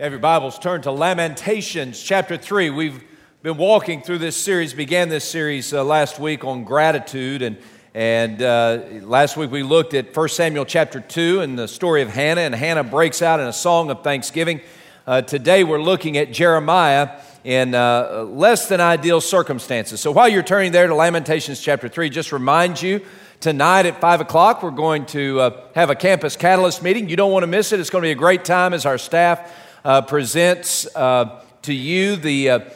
Have your Bibles, turn to Lamentations chapter 3. We've been walking through this series, began this series last week on gratitude, and last week we looked at 1 Samuel chapter 2 and the story of Hannah, and Hannah breaks out in a song of thanksgiving. Today we're looking at Jeremiah in less than ideal circumstances. So while you're turning there to Lamentations chapter 3, just remind you, tonight at 5 o'clock we're going to have a Campus Catalyst meeting. You don't want to miss it. It's going to be a great time as our staff presents to you the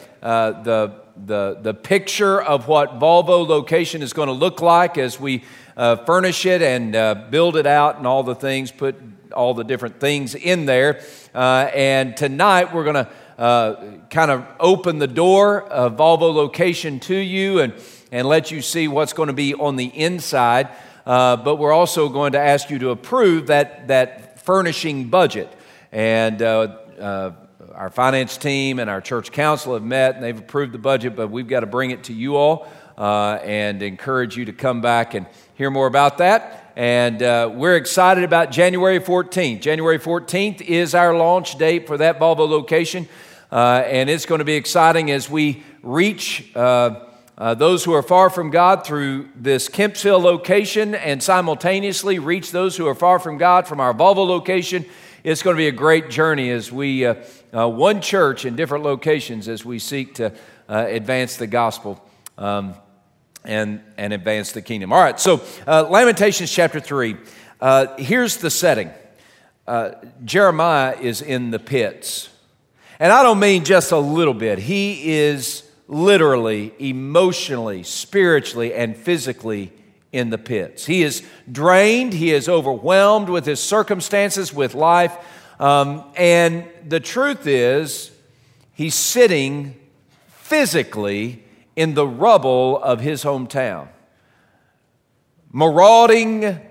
picture of what Volvo location is going to look like as we furnish it and build it out and all the things, put all the different things in there. And tonight we're going to kind of open the door of Volvo location to you and let you see what's going to be on the inside. But we're also going to ask you to approve that furnishing budget. And our finance team and our church council have met, and they've approved the budget, but we've got to bring it to you all and encourage you to come back and hear more about that. And we're excited about January 14th. January 14th is our launch date for that Volvo location, and it's going to be exciting as we reach those who are far from God through this Kempsville location and simultaneously reach those who are far from God from our Volvo location. It's going to be a great journey as we, one church in different locations, as we seek to advance the gospel and advance the kingdom. All right, so Lamentations chapter 3. Here's the setting. Jeremiah is in the pits. And I don't mean just a little bit. He is literally, emotionally, spiritually, and physically in the pits. He is drained, he is overwhelmed with his circumstances, with life, and the truth is he's sitting physically in the rubble of his hometown. Marauding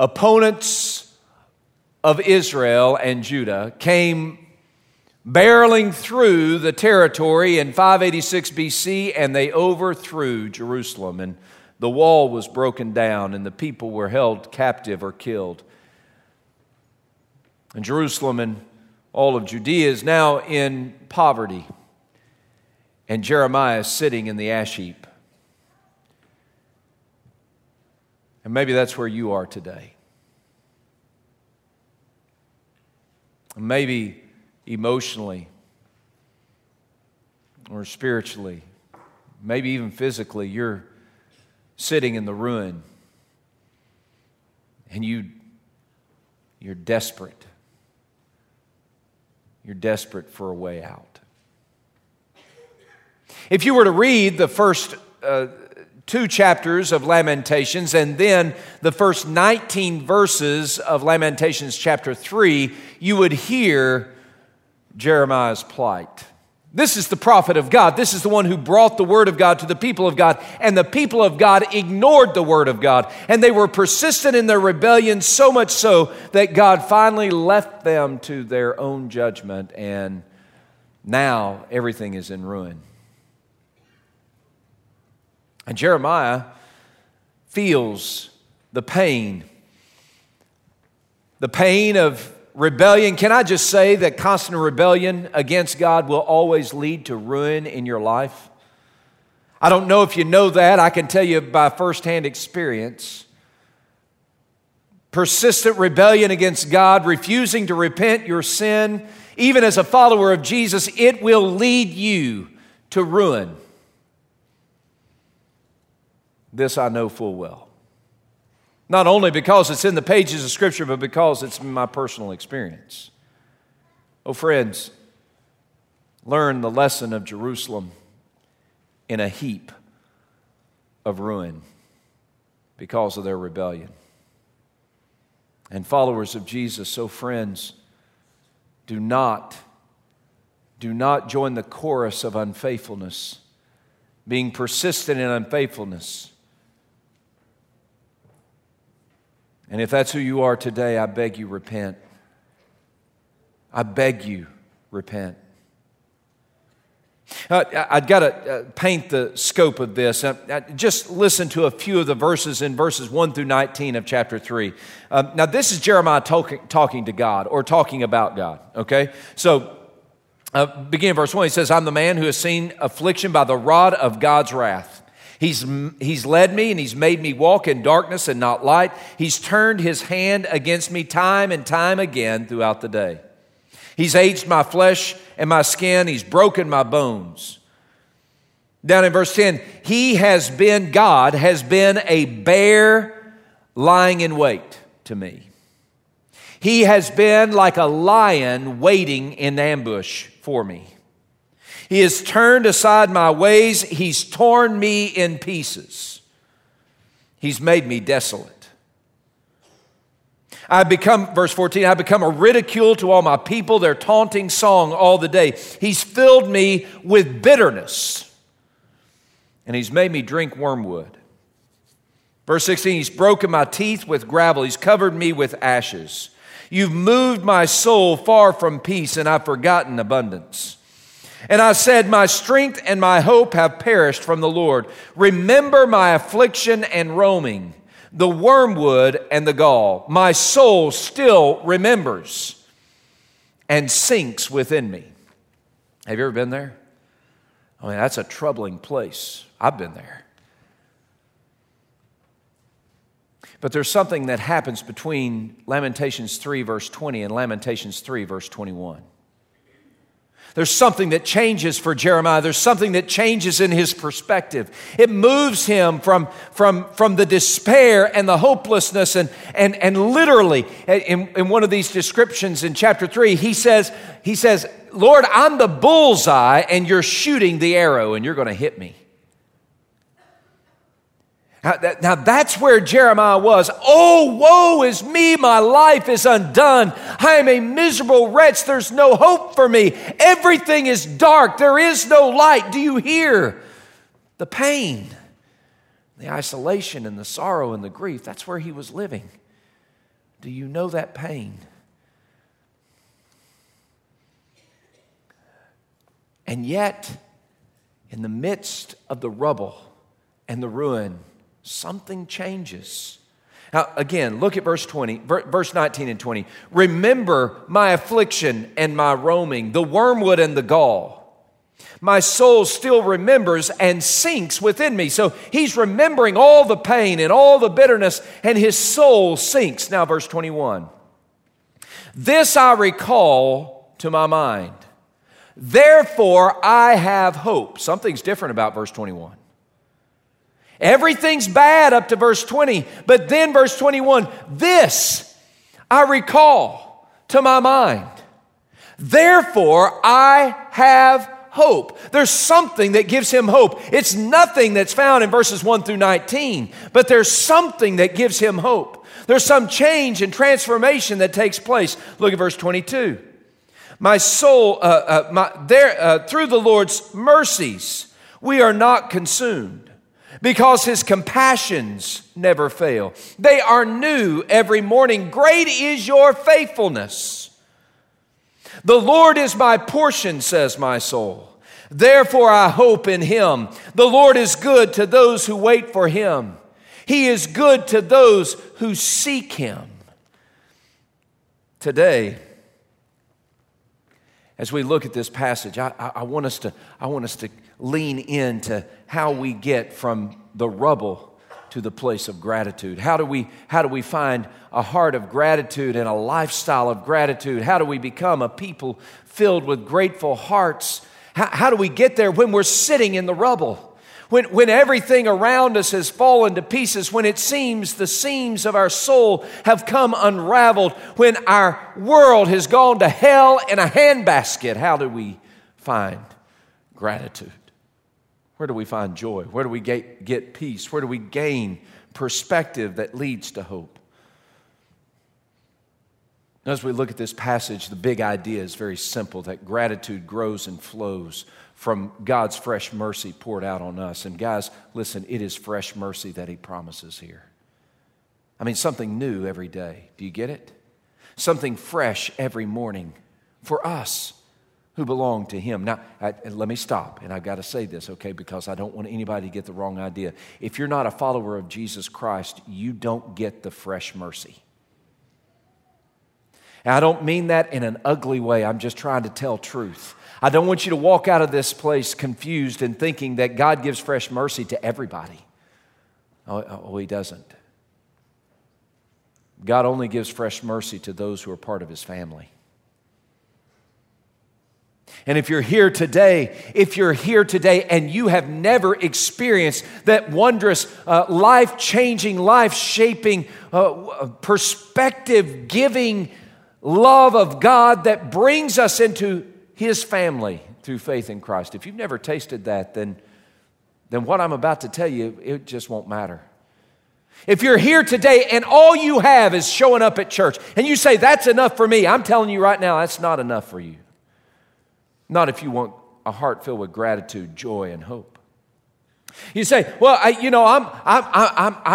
opponents of Israel and Judah came barreling through the territory in 586 BC, and they overthrew Jerusalem, and the wall was broken down, and the people were held captive or killed. And Jerusalem and all of Judea is now in poverty. And Jeremiah is sitting in the ash heap. And maybe that's where you are today. Maybe emotionally or spiritually, maybe even physically, you're sitting in the ruin, and you're desperate. You're desperate for a way out. If you were to read the first two chapters of Lamentations and then the first 19 verses of Lamentations chapter 3, you would hear Jeremiah's plight. This is the prophet of God. This is the one who brought the word of God to the people of God. And the people of God ignored the word of God. And they were persistent in their rebellion, so much so that God finally left them to their own judgment. And now everything is in ruin. And Jeremiah feels the pain of rebellion. Can I just say that constant rebellion against God will always lead to ruin in your life? I don't know if you know that. I can tell you by firsthand experience. Persistent rebellion against God, refusing to repent your sin, even as a follower of Jesus, it will lead you to ruin. This I know full well. Not only because it's in the pages of Scripture, but because it's my personal experience. Oh, friends, learn the lesson of Jerusalem in a heap of ruin because of their rebellion. And followers of Jesus, oh, friends, do not join the chorus of unfaithfulness, being persistent in unfaithfulness. And if that's who you are today, I beg you, repent. I beg you, repent. I've got to paint the scope of this. Just listen to a few of the verses in verses 1 through 19 of chapter 3. Now, this is Jeremiah talking to God or talking about God, okay? So, beginning of verse 1, he says, I'm the man who has seen affliction by the rod of God's wrath. He's led me and he's made me walk in darkness and not light. He's turned his hand against me time and time again throughout the day. He's aged my flesh and my skin. He's broken my bones. Down in verse 10, God has been a bear lying in wait to me. He has been like a lion waiting in ambush for me. He has turned aside my ways. He's torn me in pieces. He's made me desolate. Verse 14, I become a ridicule to all my people, their taunting song all the day. He's filled me with bitterness, and he's made me drink wormwood. Verse 16, he's broken my teeth with gravel. He's covered me with ashes. You've moved my soul far from peace, and I've forgotten abundance. And I said, my strength and my hope have perished from the Lord. Remember my affliction and roaming, the wormwood and the gall. My soul still remembers and sinks within me. Have you ever been there? I mean, that's a troubling place. I've been there. But there's something that happens between Lamentations 3, verse 20, and Lamentations 3, verse 21. There's something that changes for Jeremiah. There's something that changes in his perspective. It moves him from the despair and the hopelessness and literally in one of these descriptions in chapter 3, he says, Lord, I'm the bullseye and you're shooting the arrow and you're going to hit me. Now that's where Jeremiah was. Oh, woe is me, my life is undone. I am a miserable wretch, there's no hope for me. Everything is dark, there is no light. Do you hear the pain, the isolation and the sorrow and the grief? That's where he was living. Do you know that pain? And yet, in the midst of the rubble and the ruin, something changes. Now, again, look at verse 19 and 20. Remember my affliction and my roaming, the wormwood and the gall. My soul still remembers and sinks within me. So he's remembering all the pain and all the bitterness, and his soul sinks. Now, verse 21. This I recall to my mind. Therefore, I have hope. Something's different about verse 21. Everything's bad up to verse 20, but then verse 21, this I recall to my mind. Therefore, I have hope. There's something that gives him hope. It's nothing that's found in verses 1 through 19, but there's something that gives him hope. There's some change and transformation that takes place. Look at verse 22. My soul, through the Lord's mercies, we are not consumed, because his compassions never fail. They are new every morning. Great is your faithfulness. The Lord is my portion, says my soul. Therefore I hope in him. The Lord is good to those who wait for him. He is good to those who seek him. Today, as we look at this passage, I want us to lean into how we get from the rubble to the place of gratitude. How do we find a heart of gratitude and a lifestyle of gratitude? How do we become a people filled with grateful hearts? How do we get there when we're sitting in the rubble? When everything around us has fallen to pieces, when it seems the seams of our soul have come unraveled, when our world has gone to hell in a handbasket, how do we find gratitude? Where do we find joy? Where do we get peace? Where do we gain perspective that leads to hope? As we look at this passage, the big idea is very simple, that gratitude grows and flows from God's fresh mercy poured out on us. And guys, listen, it is fresh mercy that he promises here. I mean, something new every day. Do you get it? Something fresh every morning for us who belong to him. Now, let me stop, and I've got to say this, okay, because I don't want anybody to get the wrong idea. If you're not a follower of Jesus Christ, you don't get the fresh mercy. And I don't mean that in an ugly way. I'm just trying to tell truth. I don't want you to walk out of this place confused and thinking that God gives fresh mercy to everybody. Oh, he doesn't. God only gives fresh mercy to those who are part of his family. And if you're here today and you have never experienced that wondrous, life-changing, life-shaping, perspective-giving love of God that brings us into his family through faith in Christ, if you've never tasted that, then what I'm about to tell you, it just won't matter. If you're here today and all you have is showing up at church and you say, that's enough for me, I'm telling you right now, that's not enough for you. Not if you want a heart filled with gratitude, joy, and hope. You say, well, I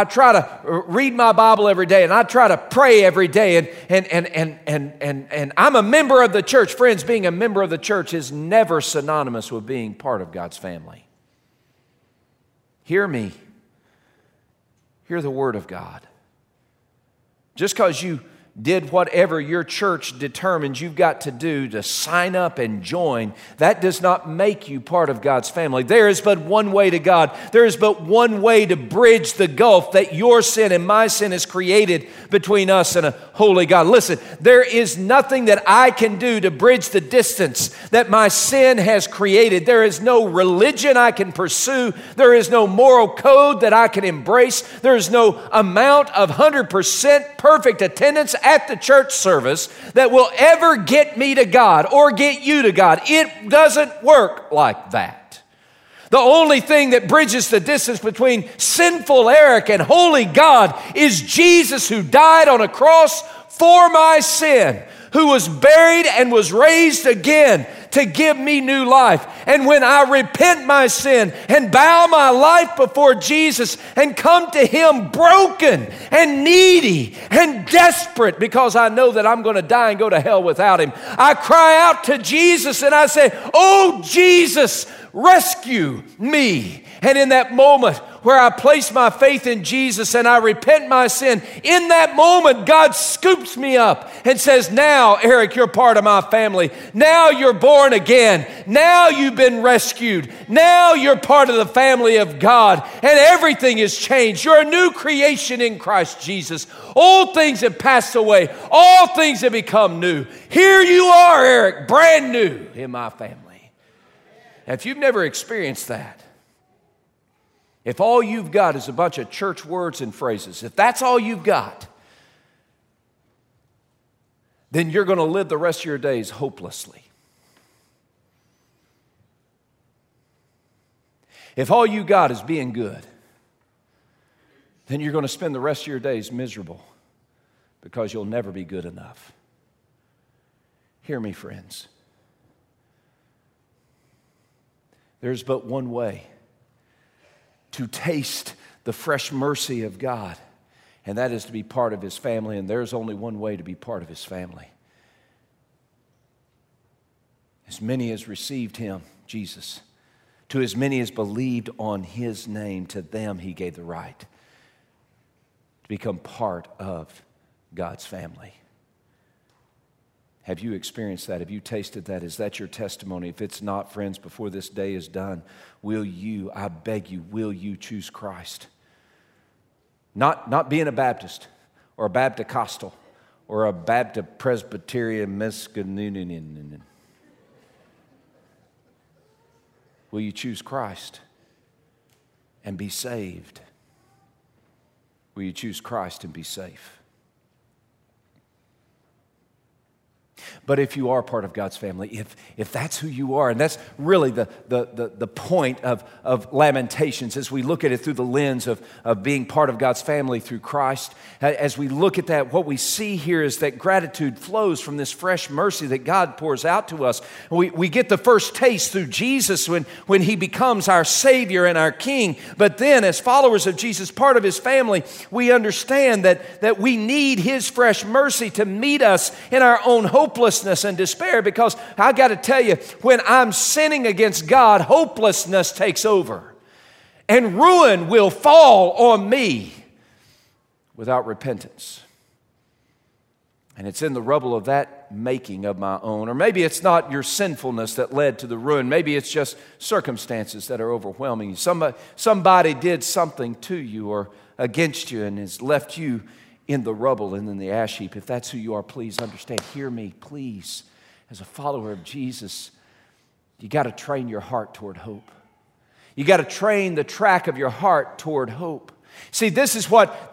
try to read my Bible every day, and I try to pray every day, and I'm a member of the church. Friends, being a member of the church is never synonymous with being part of God's family. Hear me. Hear the word of God. Just because you did whatever your church determines you've got to do to sign up and join, that does not make you part of God's family. There is but one way to God. There is but one way to bridge the gulf that your sin and my sin has created between us and a holy God. Listen, there is nothing that I can do to bridge the distance that my sin has created. There is no religion I can pursue. There is no moral code that I can embrace. There is no amount of 100% perfect attendance at the church service that will ever get me to God or get you to God. It doesn't work like that. The only thing that bridges the distance between sinful Eric and holy God is Jesus, who died on a cross for my sin, who was buried and was raised again to give me new life. And when I repent my sin and bow my life before Jesus and come to him broken and needy and desperate because I know that I'm going to die and go to hell without him, I cry out to Jesus and I say, oh, Jesus, rescue me. And in that moment where I place my faith in Jesus and I repent my sin, in that moment, God scoops me up and says, now, Eric, you're part of my family. Now you're born again. Now you've been rescued. Now you're part of the family of God, and everything is changed. You're a new creation in Christ Jesus. Old things have passed away. All things have become new. Here you are, Eric, brand new in my family. Now, if you've never experienced that, if all you've got is a bunch of church words and phrases, if that's all you've got, then you're going to live the rest of your days hopelessly. If all you got is being good, then you're going to spend the rest of your days miserable because you'll never be good enough. Hear me, friends. There's but one way to taste the fresh mercy of God, and that is to be part of his family, and there's only one way to be part of his family. As many as received him, Jesus, to as many as believed on his name, to them he gave the right to become part of God's family. Have you experienced that? Have you tasted that? Is that your testimony? If it's not, friends, before this day is done, will you choose Christ? Not being a Baptist or a Baptocostal or a Baptist Presbyterian Mescanunian. Will you choose Christ and be saved? Will you choose Christ and be safe? But if you are part of God's family, if that's who you are, and that's really the point of Lamentations as we look at it through the lens of being part of God's family through Christ, as we look at that, what we see here is that gratitude flows from this fresh mercy that God pours out to us. We get the first taste through Jesus when he becomes our Savior and our King. But then as followers of Jesus, part of his family, we understand that we need his fresh mercy to meet us in our own hope hopelessness and despair, because I got to tell you, when I'm sinning against God, hopelessness takes over and ruin will fall on me without repentance. And it's in the rubble of that making of my own. Or maybe it's not your sinfulness that led to the ruin. Maybe it's just circumstances that are overwhelming you. Somebody did something to you or against you and has left you in the rubble and in the ash heap. If that's who you are, please understand. Hear me, please. As a follower of Jesus, you got to train your heart toward hope. You got to train the track of your heart toward hope. See, this is what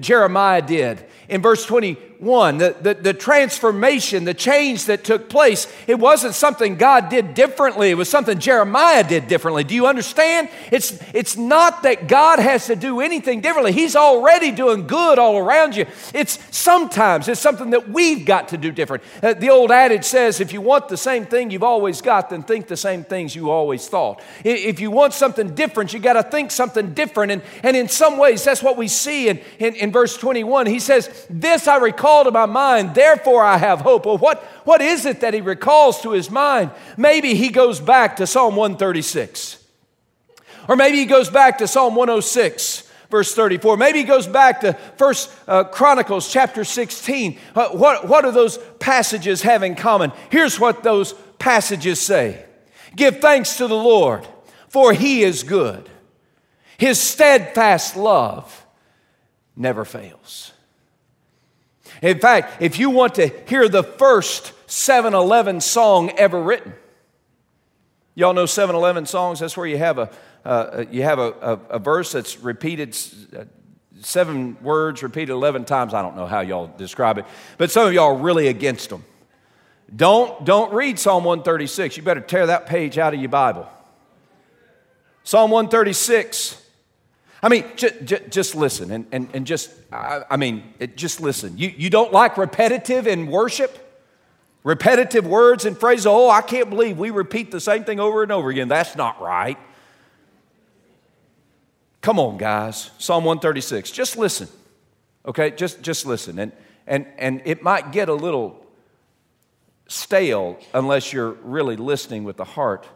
Jeremiah did in verse 21. The transformation, the change that took place, it wasn't something God did differently. It was something Jeremiah did differently. Do you understand? It's not that God has to do anything differently. He's already doing good all around you. It's something that we've got to do different. The old adage says, if you want the same thing you've always got, then think the same things you always thought. If you want something different, you got to think something different. And in some ways, that's what we see in verse 21. He says, this I recall to my mind, therefore I have hope. Well, what is it that he recalls to his mind? Maybe he goes back to Psalm 136. Or maybe he goes back to Psalm 106, verse 34. Maybe he goes back to First Chronicles chapter 16. What do those passages have in common? Here's what those passages say. Give thanks to the Lord, for he is good. His steadfast love never fails. In fact, if you want to hear the first 7-Eleven song ever written, y'all know 7-Eleven songs. That's where you have a verse that's repeated 7 words, repeated 11 times. I don't know how y'all describe it, but some of y'all are really against them. Don't read Psalm 136. You better tear that page out of your Bible. Psalm 136. I mean, just listen and just, I mean, just listen. You don't like repetitive in worship? Repetitive words and phrases? Oh, I can't believe we repeat the same thing over and over again. That's not right. Come on, guys. Psalm 136. Just listen. Okay? Just listen. And it might get a little stale unless you're really listening with the heart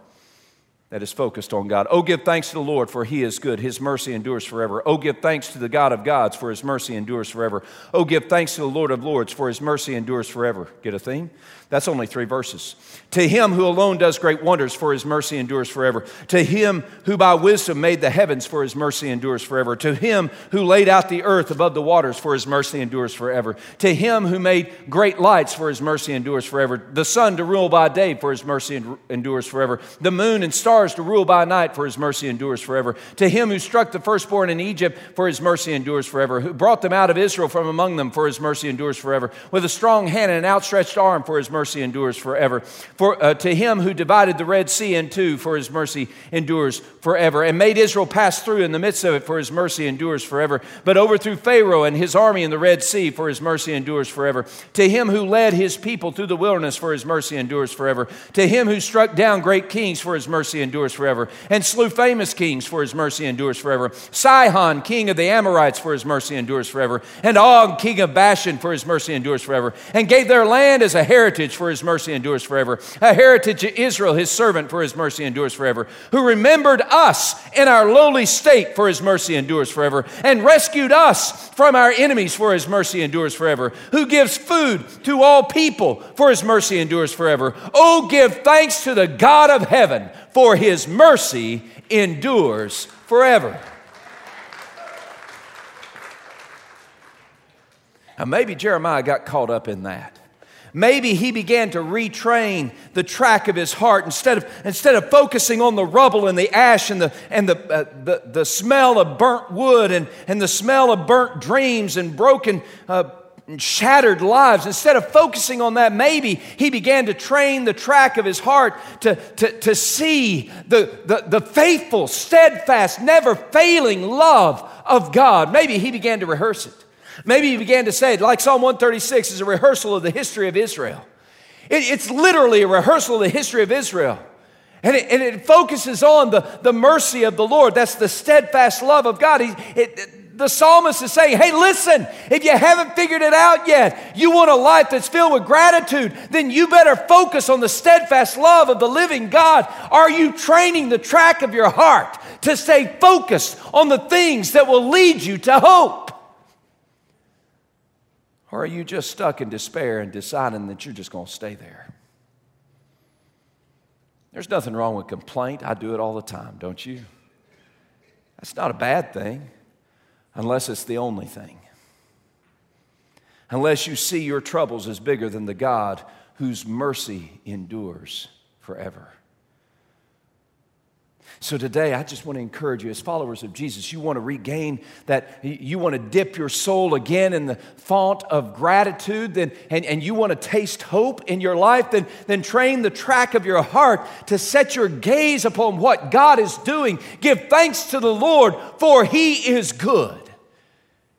that is focused on God. Oh, give thanks to the Lord, for he is good. His mercy endures forever. Oh, give thanks to the God of gods, for his mercy endures forever. Oh, give thanks to the Lord of lords, for his mercy endures forever. Get a theme? That's only 3 verses. To him who alone does great wonders, for his mercy endures forever. To him who by wisdom made the heavens, for his mercy endures forever. To him who laid out the earth above the waters, for his mercy endures forever. To him who made great lights, for his mercy endures forever. The sun to rule by day, for his mercy endures forever. The moon and stars to rule by night, for his mercy endures forever. To him who struck the firstborn in Egypt, for his mercy endures forever. Who brought them out of Israel from among them, for his mercy endures forever. With a strong hand and an outstretched arm, for his mercy endures forever. To him who divided the Red Sea in two, for his mercy endures forever. And made Israel pass through in the midst of it, for his mercy endures forever. But overthrew Pharaoh and his army in the Red Sea, for his mercy endures forever. To him who led his people through the wilderness, for his mercy endures forever. To him who struck down great kings, for his mercy endures forever, and slew famous kings, for his mercy endures forever. Sihon, king of the Amorites, for his mercy endures forever, and Og, king of Bashan, for his mercy endures forever, and gave their land as a heritage, for his mercy endures forever, a heritage to Israel, his servant, for his mercy endures forever, who remembered us in our lowly state, for his mercy endures forever, and rescued us from our enemies, for his mercy endures forever, who gives food to all people, for his mercy endures forever. Oh, give thanks to the God of heaven, for his mercy endures forever. Now, maybe Jeremiah got caught up in that. Maybe he began to retrain the track of his heart instead of focusing on the rubble and the ash and the smell of burnt wood and the smell of burnt dreams and broken and shattered lives. Instead of focusing on that, maybe he began to train the track of his heart to see the faithful, steadfast, never failing love of God. Maybe he began to rehearse it. Maybe he began to say, like Psalm 136 is a rehearsal of the history of Israel. It's literally a rehearsal of the history of Israel. And it focuses on the mercy of the Lord. That's the steadfast love of God. The psalmist is saying, hey, listen, if you haven't figured it out yet, you want a life that's filled with gratitude, then you better focus on the steadfast love of the living God. Are you training the track of your heart to stay focused on the things that will lead you to hope? Or are you just stuck in despair and deciding that you're just going to stay there? There's nothing wrong with complaint. I do it all the time, don't you? That's not a bad thing, unless it's the only thing. Unless you see your troubles as bigger than the God whose mercy endures forever. So today, I just want to encourage you, as followers of Jesus, you want to regain that, you want to dip your soul again in the font of gratitude, and you want to taste hope in your life, then train the track of your heart to set your gaze upon what God is doing. Give thanks to the Lord, for He is good.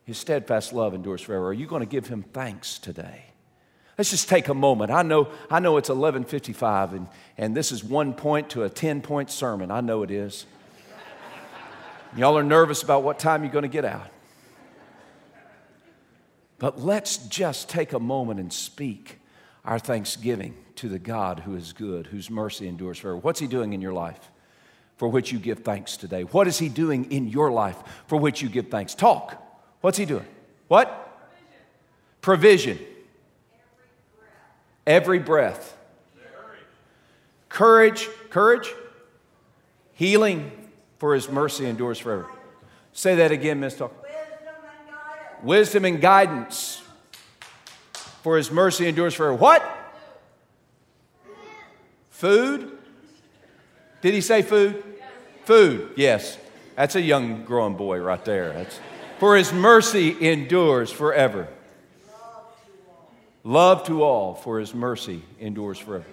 His steadfast love endures forever. Are you going to give Him thanks today? Let's just take a moment. I know it's 11:55, and this is 1 point to a 10-point sermon. I know it is. Y'all are nervous about what time you're going to get out. But let's just take a moment and speak our thanksgiving to the God who is good, whose mercy endures forever. What's He doing in your life for which you give thanks today? What is He doing in your life for which you give thanks? Talk. What's He doing? What? Provision. Every breath. Courage. Healing, for His mercy endures forever. Say that again, Ms. Talk. Wisdom and guidance, for His mercy endures forever. What? Food? Did he say food? Food, yes. That's a young growing boy right there. For His mercy endures forever. Love to all, for His mercy endures forever.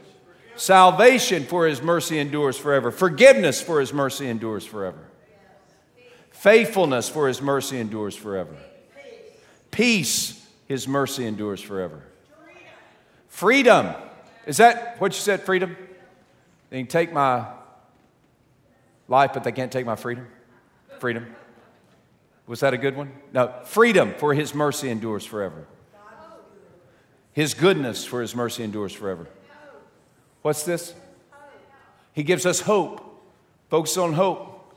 Salvation, for His mercy endures forever. Forgiveness, for His mercy endures forever. Faithfulness, for His mercy endures forever. Peace, His mercy endures forever. Freedom. Is that what you said, freedom? They can take my life, but they can't take my freedom. Freedom. Was that a good one? No. Freedom, for His mercy endures forever. His goodness, for His mercy endures forever. What's this? He gives us hope. Focus on hope.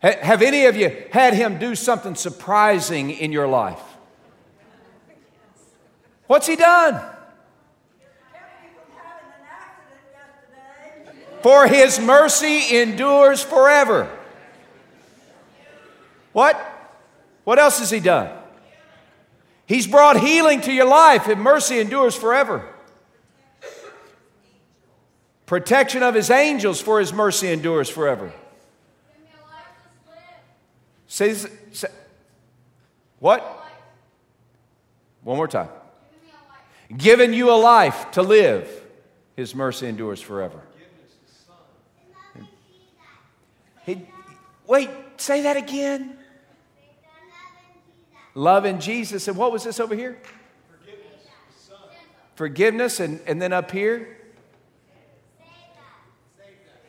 Have any of you had Him do something surprising in your life? What's He done? For His mercy endures forever. What? What else has He done? He's brought healing to your life, and mercy endures forever. Protection of His angels, for His mercy endures forever. Say, what? One more time. Giving you a life to live, His mercy endures forever. Wait, say that again. Love in Jesus. And what was this over here? Forgiveness. Forgiveness. And then up here?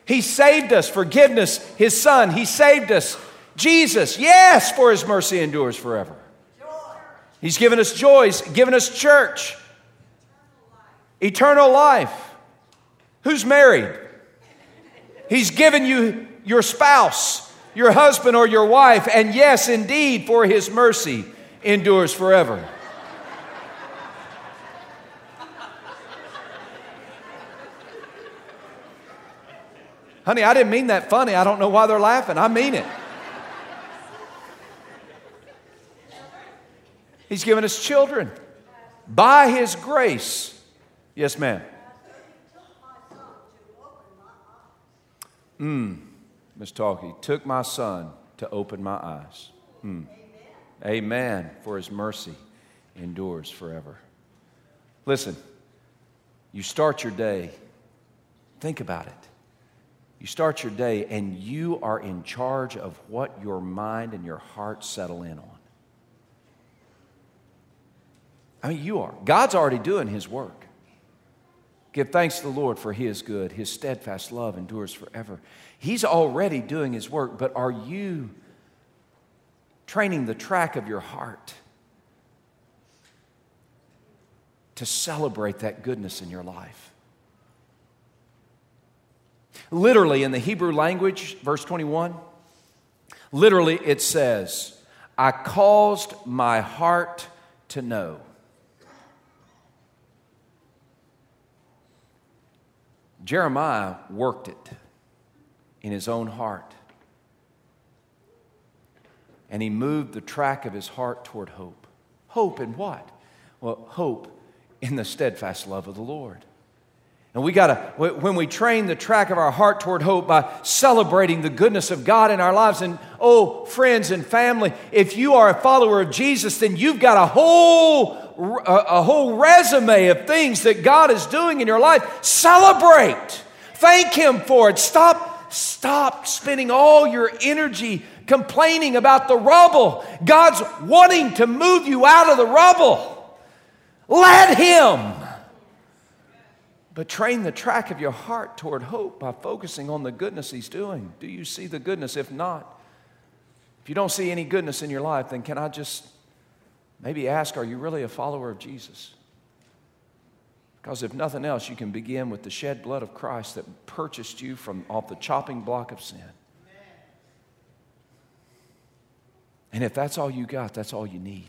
He saved us. Forgiveness. His Son. He saved us. Jesus. Yes, for His mercy endures forever. He's given us joy. He's given us church. Eternal life. Who's married? He's given you your spouse, your husband or your wife, and yes, indeed, for His mercy endures forever. Honey, I didn't mean that funny. I don't know why they're laughing. I mean it. He's given us children by His grace. Yes, ma'am. Ms. Talkie, took my son to open my eyes. Amen. For His mercy endures forever. Listen, you start your day, think about it. You start your day and you are in charge of what your mind and your heart settle in on. I mean, you are. God's already doing His work. Give thanks to the Lord, for He is good. His steadfast love endures forever. He's already doing His work, but are you training the track of your heart to celebrate that goodness in your life. Literally, in the Hebrew language, verse 21, literally it says, I caused my heart to know. Jeremiah worked it in his own heart, and he moved the track of his heart toward hope. Hope in what? Well, hope in the steadfast love of the Lord. And we gotta, when we train the track of our heart toward hope by celebrating the goodness of God in our lives, and oh, friends and family, if you are a follower of Jesus, then you've got a whole resume of things that God is doing in your life. Celebrate. Thank Him for it. Stop spending all your energy complaining about the rubble. God's wanting to move you out of the rubble. Let Him. But train the track of your heart toward hope by focusing on the goodness He's doing. Do you see the goodness? If not, if you don't see any goodness in your life, then can I just maybe ask, are you really a follower of Jesus? Because if nothing else, you can begin with the shed blood of Christ that purchased you from off the chopping block of sin. And if that's all you got, that's all you need.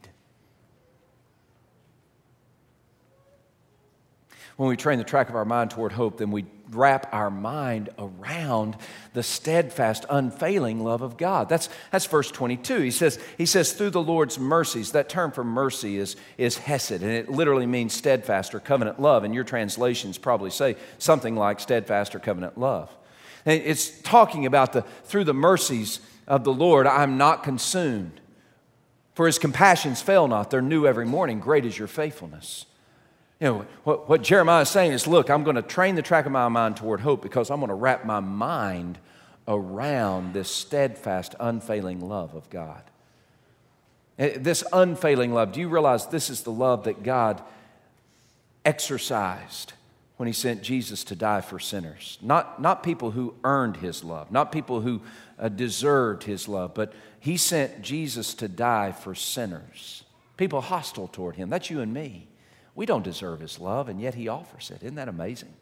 When we train the track of our mind toward hope, then we wrap our mind around the steadfast, unfailing love of God. That's verse 22. He says, through the Lord's mercies. That term for mercy is hesed, and it literally means steadfast or covenant love. And your translations probably say something like steadfast or covenant love. And it's talking about through the mercies of the Lord, I'm not consumed. For His compassions fail not. They're new every morning. Great is your faithfulness. You know, what Jeremiah is saying is, look, I'm going to train the track of my mind toward hope because I'm going to wrap my mind around this steadfast, unfailing love of God. This unfailing love, do you realize this is the love that God exercised when He sent Jesus to die for sinners? Not people who earned His love, not people who deserved His love, but He sent Jesus to die for sinners, people hostile toward Him. That's you and me. We don't deserve His love, and yet He offers it. Isn't that amazing?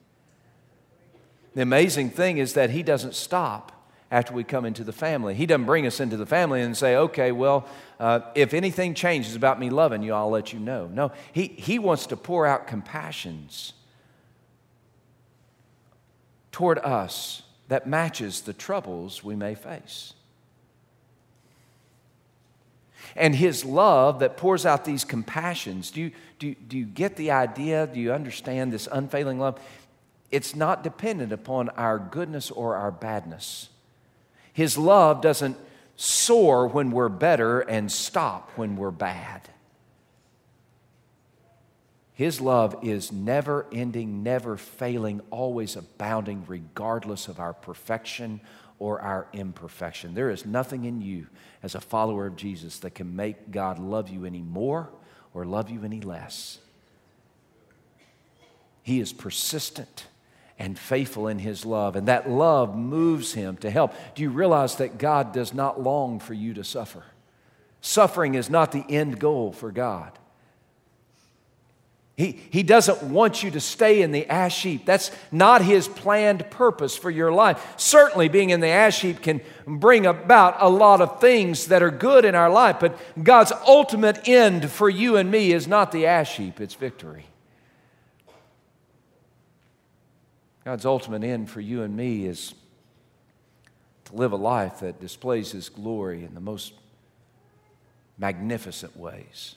The amazing thing is that He doesn't stop after we come into the family. He doesn't bring us into the family and say, okay, well, if anything changes about me loving you, I'll let you know. No, He wants to pour out compassions toward us that matches the troubles we may face. And His love that pours out these compassions. Do you get the idea? Do you understand this unfailing love? It's not dependent upon our goodness or our badness. His love doesn't soar when we're better and stop when we're bad. His love is never-ending, never-failing, always abounding, regardless of our perfection or our imperfection. There is nothing in you as a follower of Jesus that can make God love you any more or love you any less. He is persistent and faithful in His love, and that love moves Him to help. Do you realize that God does not long for you to suffer? Suffering is not the end goal for God. He doesn't want you to stay in the ash heap. That's not His planned purpose for your life. Certainly being in the ash heap can bring about a lot of things that are good in our life, but God's ultimate end for you and me is not the ash heap, it's victory. God's ultimate end for you and me is to live a life that displays His glory in the most magnificent ways.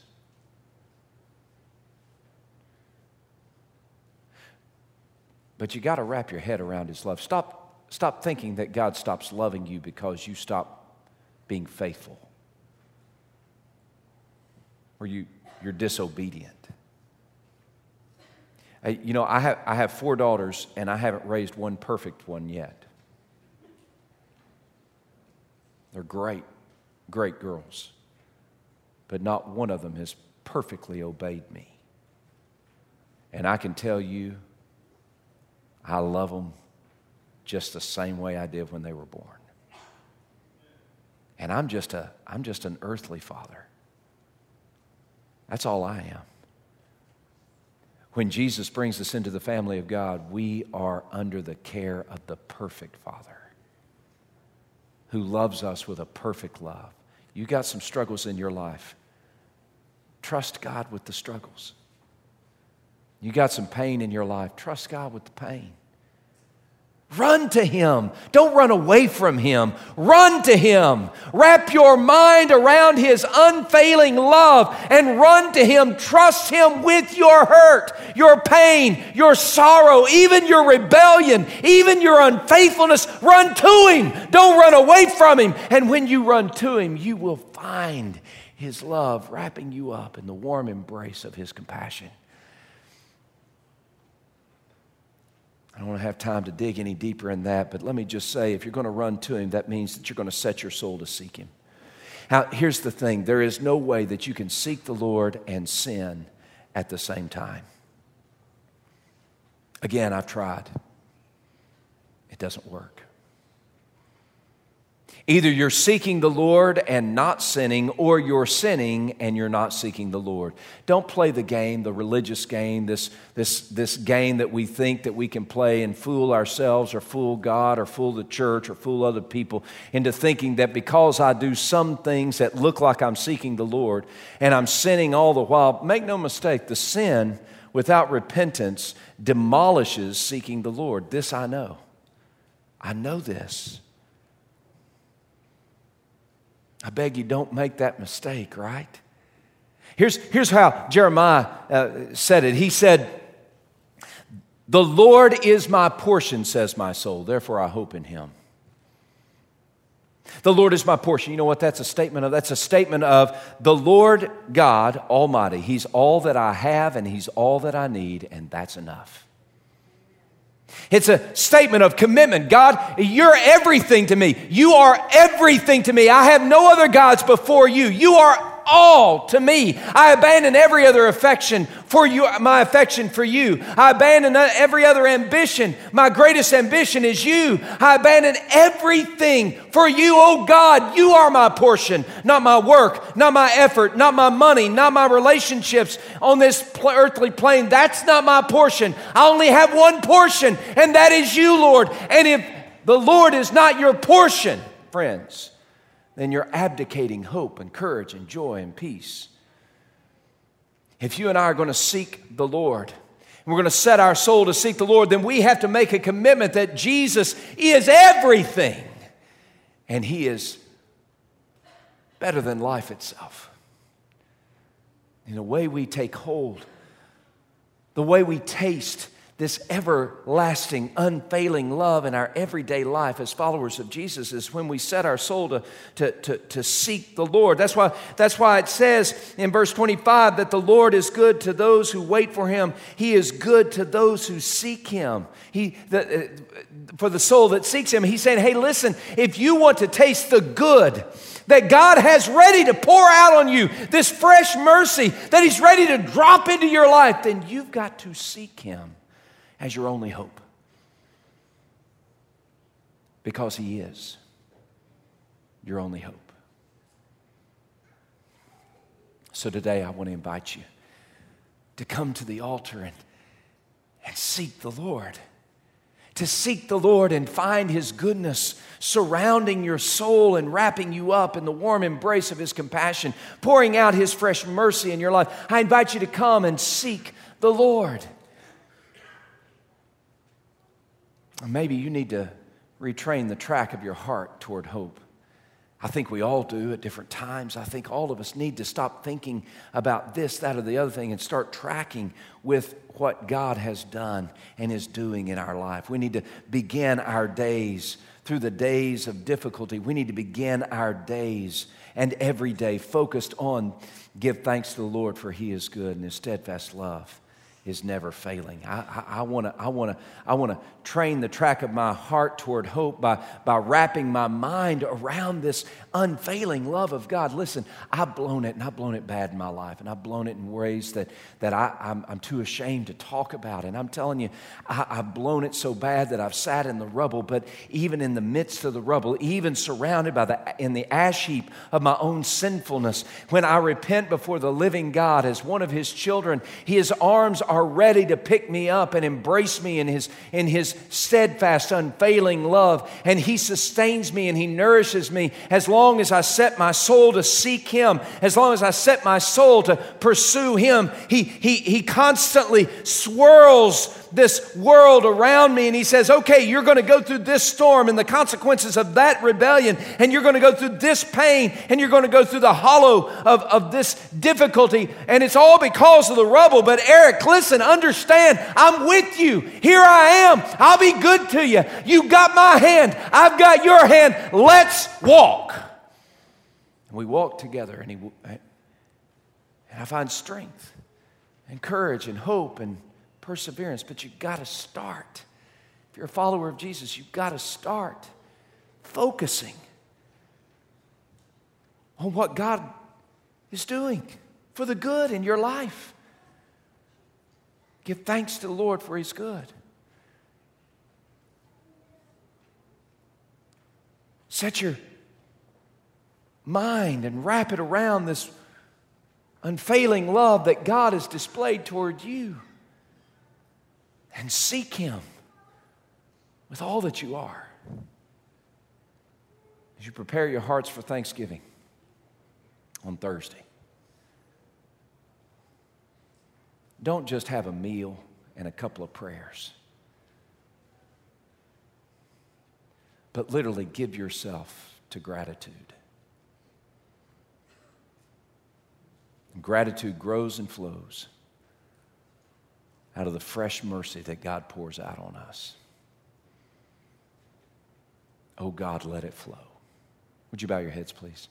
But you got to wrap your head around His love. Stop thinking that God stops loving you because you stop being faithful or you're disobedient. I have four daughters, and I haven't raised one perfect one yet. They're great, great girls, but not one of them has perfectly obeyed me. And I can tell you, I love them just the same way I did when they were born. and I'm just an earthly father. That's all I am. When Jesus brings us into the family of God, we are under the care of the perfect Father who loves us with a perfect love. You got some struggles in your life. Trust God with the struggles. You got some pain in your life. Trust God with the pain. Run to Him. Don't run away from Him. Run to Him. Wrap your mind around His unfailing love and run to Him. Trust Him with your hurt, your pain, your sorrow, even your rebellion, even your unfaithfulness. Run to Him. Don't run away from Him. And when you run to Him, you will find His love wrapping you up in the warm embrace of His compassion. I don't want to have time to dig any deeper in that, but let me just say, if you're going to run to Him, that means that you're going to set your soul to seek Him. Now, here's the thing. There is no way that you can seek the Lord and sin at the same time. Again, I've tried. It doesn't work. Either you're seeking the Lord and not sinning, or you're sinning and you're not seeking the Lord. Don't play the game, the religious game, this game that we think that we can play and fool ourselves or fool God or fool the church or fool other people into thinking that because I do some things that look like I'm seeking the Lord and I'm sinning all the while. Make no mistake, the sin without repentance demolishes seeking the Lord. This I know. I know this. I beg you, don't make that mistake, right? Here's how Jeremiah said it. He said, "The Lord is my portion, says my soul, therefore I hope in Him." The Lord is my portion. You know what that's a statement of? That's a statement of the Lord God Almighty. He's all that I have and He's all that I need, and that's enough. It's a statement of commitment. God, you're everything to me. You are everything to me. I have no other gods before you. You are all to me. I abandon every other affection for you, my affection for you. I abandon every other ambition. My greatest ambition is you. I abandon everything for you, oh God. You are my portion, not my work, not my effort, not my money, not my relationships on this earthly plane. That's not my portion. I only have one portion, and that is you, Lord. And if the Lord is not your portion, friends, then you're abdicating hope and courage and joy and peace. If you and I are going to seek the Lord, and we're going to set our soul to seek the Lord, then we have to make a commitment that Jesus is everything, and He is better than life itself. And the way we take hold, the way we taste this everlasting, unfailing love in our everyday life as followers of Jesus is when we set our soul to seek the Lord. That's why it says in verse 25 that the Lord is good to those who wait for Him. He is good to those who seek Him. For the soul that seeks Him, He's saying, hey, listen, if you want to taste the good that God has ready to pour out on you, this fresh mercy that He's ready to drop into your life, then you've got to seek Him as your only hope, because He is your only hope. So today I want to invite you to come to the altar and seek the Lord, to seek the Lord and find His goodness surrounding your soul and wrapping you up in the warm embrace of His compassion, pouring out His fresh mercy in your life. I invite you to come and seek the Lord. Maybe you need to retrain the track of your heart toward hope. I think we all do at different times. I think all of us need to stop thinking about this, that, or the other thing and start tracking with what God has done and is doing in our life. We need to begin our days through the days of difficulty. We need to begin our days and every day focused on give thanks to the Lord, for He is good and His steadfast love is never failing. I want to train the track of my heart toward hope by wrapping my mind around this unfailing love of God. Listen, I've blown it, and I've blown it bad in my life, and I've blown it in ways that I'm too ashamed to talk about. And I'm telling you, I've blown it so bad that I've sat in the rubble. But even in the midst of the rubble, even surrounded by in the ash heap of my own sinfulness, when I repent before the living God as one of His children, His arms are ready to pick me up and embrace me in His steadfast, unfailing love. And He sustains me and He nourishes me as long as I set my soul to seek Him, as long as I set my soul to pursue Him. He constantly swirls this world around me, and He says, okay, you're going to go through this storm and the consequences of that rebellion, and you're going to go through this pain, and you're going to go through the hollow of this difficulty, and it's all because of the rubble. But Eric, listen, understand, I'm with you. Here I am. I'll be good to you. You got my hand. I've got your hand. Let's walk. And we walk together, and I find strength and courage and hope and perseverance. But you've got to start. If you're a follower of Jesus, you've got to start focusing on what God is doing for the good in your life. Give thanks to the Lord, for He's good. Set your mind and wrap it around this unfailing love that God has displayed toward you. And seek Him with all that you are. As you prepare your hearts for Thanksgiving on Thursday, don't just have a meal and a couple of prayers, but literally give yourself to gratitude. And gratitude grows and flows out of the fresh mercy that God pours out on us. Oh God, let it flow. Would you bow your heads, please?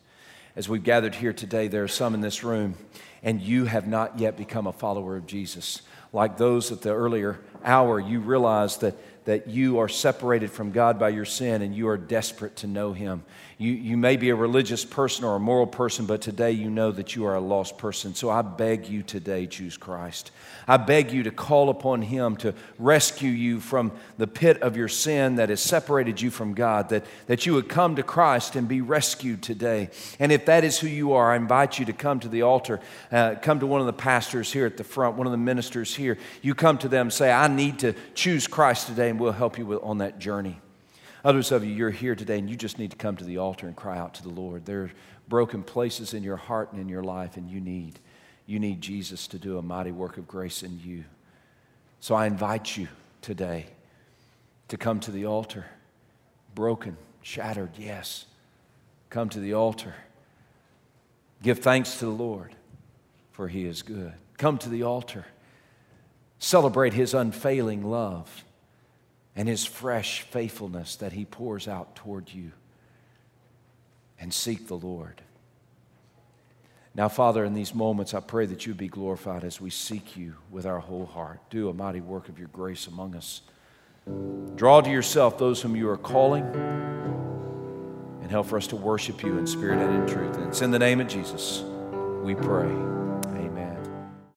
As we've gathered here today, there are some in this room, and you have not yet become a follower of Jesus. Like those at the earlier hour, you realize that you are separated from God by your sin, and you are desperate to know Him. You may be a religious person or a moral person, but today you know that you are a lost person. So I beg you today, choose Christ. I beg you to call upon Him to rescue you from the pit of your sin that has separated you from God, that you would come to Christ and be rescued today. And if that is who you are, I invite you to come to the altar, come to one of the pastors here at the front, one of the ministers here. You come to them and say, I need to choose Christ today, and we'll help you on that journey. Others of you, you're here today, and you just need to come to the altar and cry out to the Lord. There are broken places in your heart and in your life, and you need Jesus to do a mighty work of grace in you. So I invite you today to come to the altar. Broken, shattered, yes. Come to the altar. Give thanks to the Lord, for He is good. Come to the altar. Celebrate His unfailing love and His fresh faithfulness that He pours out toward you, and seek the Lord. Now, Father, in these moments, I pray that You be glorified as we seek You with our whole heart. Do a mighty work of Your grace among us. Draw to Yourself those whom You are calling, and help for us to worship You in spirit and in truth. And it's in the name of Jesus we pray.